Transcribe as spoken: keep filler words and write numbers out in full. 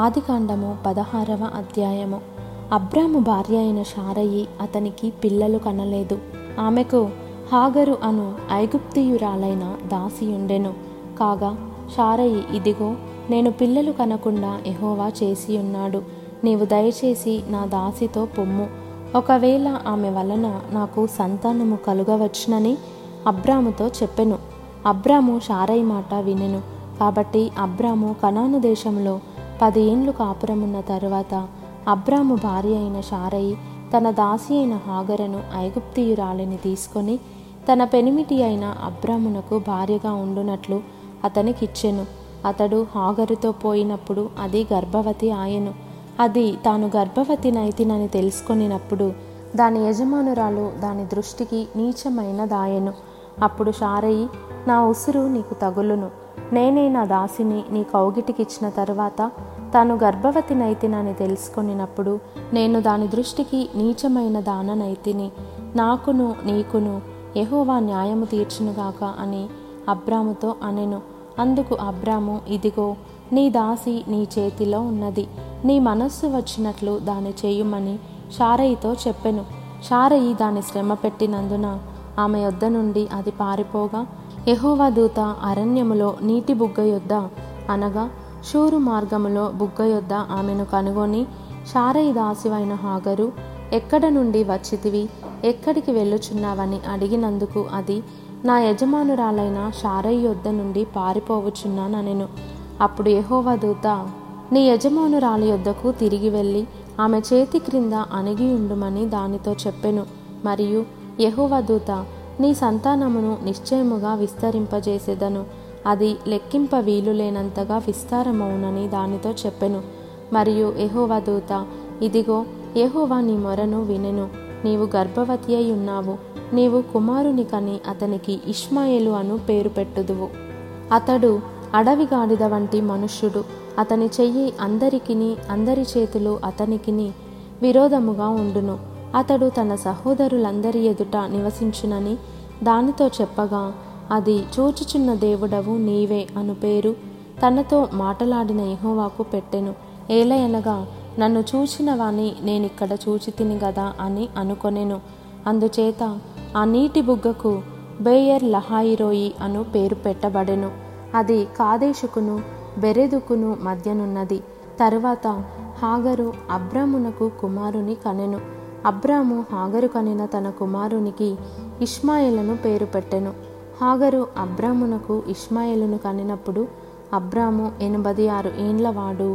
ఆదికాండము పదహారవ అధ్యాయము. అబ్రాము భార్య అయిన శారయి అతనికి పిల్లలు కనలేదు. ఆమెకు హాగరు అను ఐగుప్తియురాలైన దాసియుండెను. కాగా శారయి, ఇదిగో నేను పిల్లలు కనకుండా యెహోవా చేసి ఉన్నాడు, నీవు దయచేసి నా దాసితో పొమ్ము, ఒకవేళ ఆమె వలన నాకు సంతానము కలుగవచ్చునని అబ్రాముతో చెప్పెను. అబ్రాము శారయి మాట వినెను. కాబట్టి అబ్రాము కనాను దేశంలో పది ఏండ్లు కాపురమున్న తరువాత అబ్రాము భార్య అయిన శారయి తన దాసి అయిన హాగరును ఐగుప్తియురాలిని తీసుకొని తన పెనిమిటి అయిన అబ్రామునకు భార్యగా ఉండునట్లు అతనికిచ్చెను. అతడు హాగరుతో పోయినప్పుడు అది గర్భవతి ఆయెను. అది తాను గర్భవతి నైతినని తెలుసుకొనినప్పుడు దాని యజమానురాలు దాని దృష్టికి నీచమైనదాయెను. అప్పుడు శారయి, నా ఉసురు నీకు తగులును, నేనే నా దాసిని నీ కౌగిటికిచ్చిన తరువాత తాను గర్భవతి నైతినని తెలుసుకొనినప్పుడు నేను దాని దృష్టికి నీచమైన దాననైతిని, నాకును నీకును యెహోవా న్యాయము తీర్చునుగాక అని అబ్రాముతో అనెను. అందుకు అబ్రాము, ఇదిగో నీ దాసి నీ చేతిలో ఉన్నది, నీ మనస్సు వచ్చినట్లు దాన్ని చేయుమని శారయితో చెప్పెను. శారయి దాన్ని శ్రమ పెట్టినందున ఆమె యొద్ద నుండి అది పారిపోగా యెహోవా దూత అరణ్యములో నీటి బుగ్గ యొద్ద అనగా షూరు మార్గములో బుగ్గ యొద్ద ఆమెను కనుగొని, శారయి దాసివైన హాగరు, ఎక్కడ నుండి వచ్చితివి, ఎక్కడికి వెళ్ళుచున్నావని అడిగినందుకు అది, నా యజమానురాలైన శారయి యొద్ద నుండి పారిపోవచ్చున్నానెను. అప్పుడు యెహోవా దూత, నీ యజమానురాలి యొద్దకు తిరిగి వెళ్ళి ఆమె చేతి క్రింద అణిగియుండుమని దానితో చెప్పెను. మరియు యెహోవా దూత, నీ సంతానమును నిశ్చయముగా విస్తరింపజేసేదను, అది లెక్కింప వీలులేనంతగా విస్తారమౌనని దానితో చెప్పెను. మరియు యెహోవా దూత, ఇదిగో యెహోవా నీ మొరను వినెను, నీవు గర్భవతి అయి ఉన్నావు, నీవు కుమారునికని అతనికి ఇష్మాయేలు అను పేరు పెట్టుదువు. అతడు అడవిగాడిద వంటి మనుష్యుడు, అతని చెయ్యి అందరికిని అందరి చేతులు అతనికిని విరోధముగా ఉండును, అతడు తన సహోదరులందరి ఎదుట నివసించునని దానితో చెప్పగా అది, చూచుచున్న దేవుడవు నీవే అను పేరు తనతో మాటలాడిన యెహోవాకు పెట్టెను. ఏలయనగా, నన్ను చూచిన వాని నేనిక్కడ చూచి తిని గదా అని అనుకొనెను. అందుచేత ఆ నీటి బుగ్గకు బేయర్ లహాయిరోయి అను పేరు పెట్టబడెను. అది కాదేశుకును బెరెదుకును మధ్యనున్నది. తరువాత హాగరు అబ్రామునకు కుమారుని కనెను. అబ్రాము హాగరు కనిన తన కుమారునికి ఇష్మాయేలును పేరు పెట్టెను. హాగరు అబ్రామునకు ఇష్మాయేలును కనినప్పుడు అబ్రాము ఎనభై ఆరు ఏండ్లవాడు.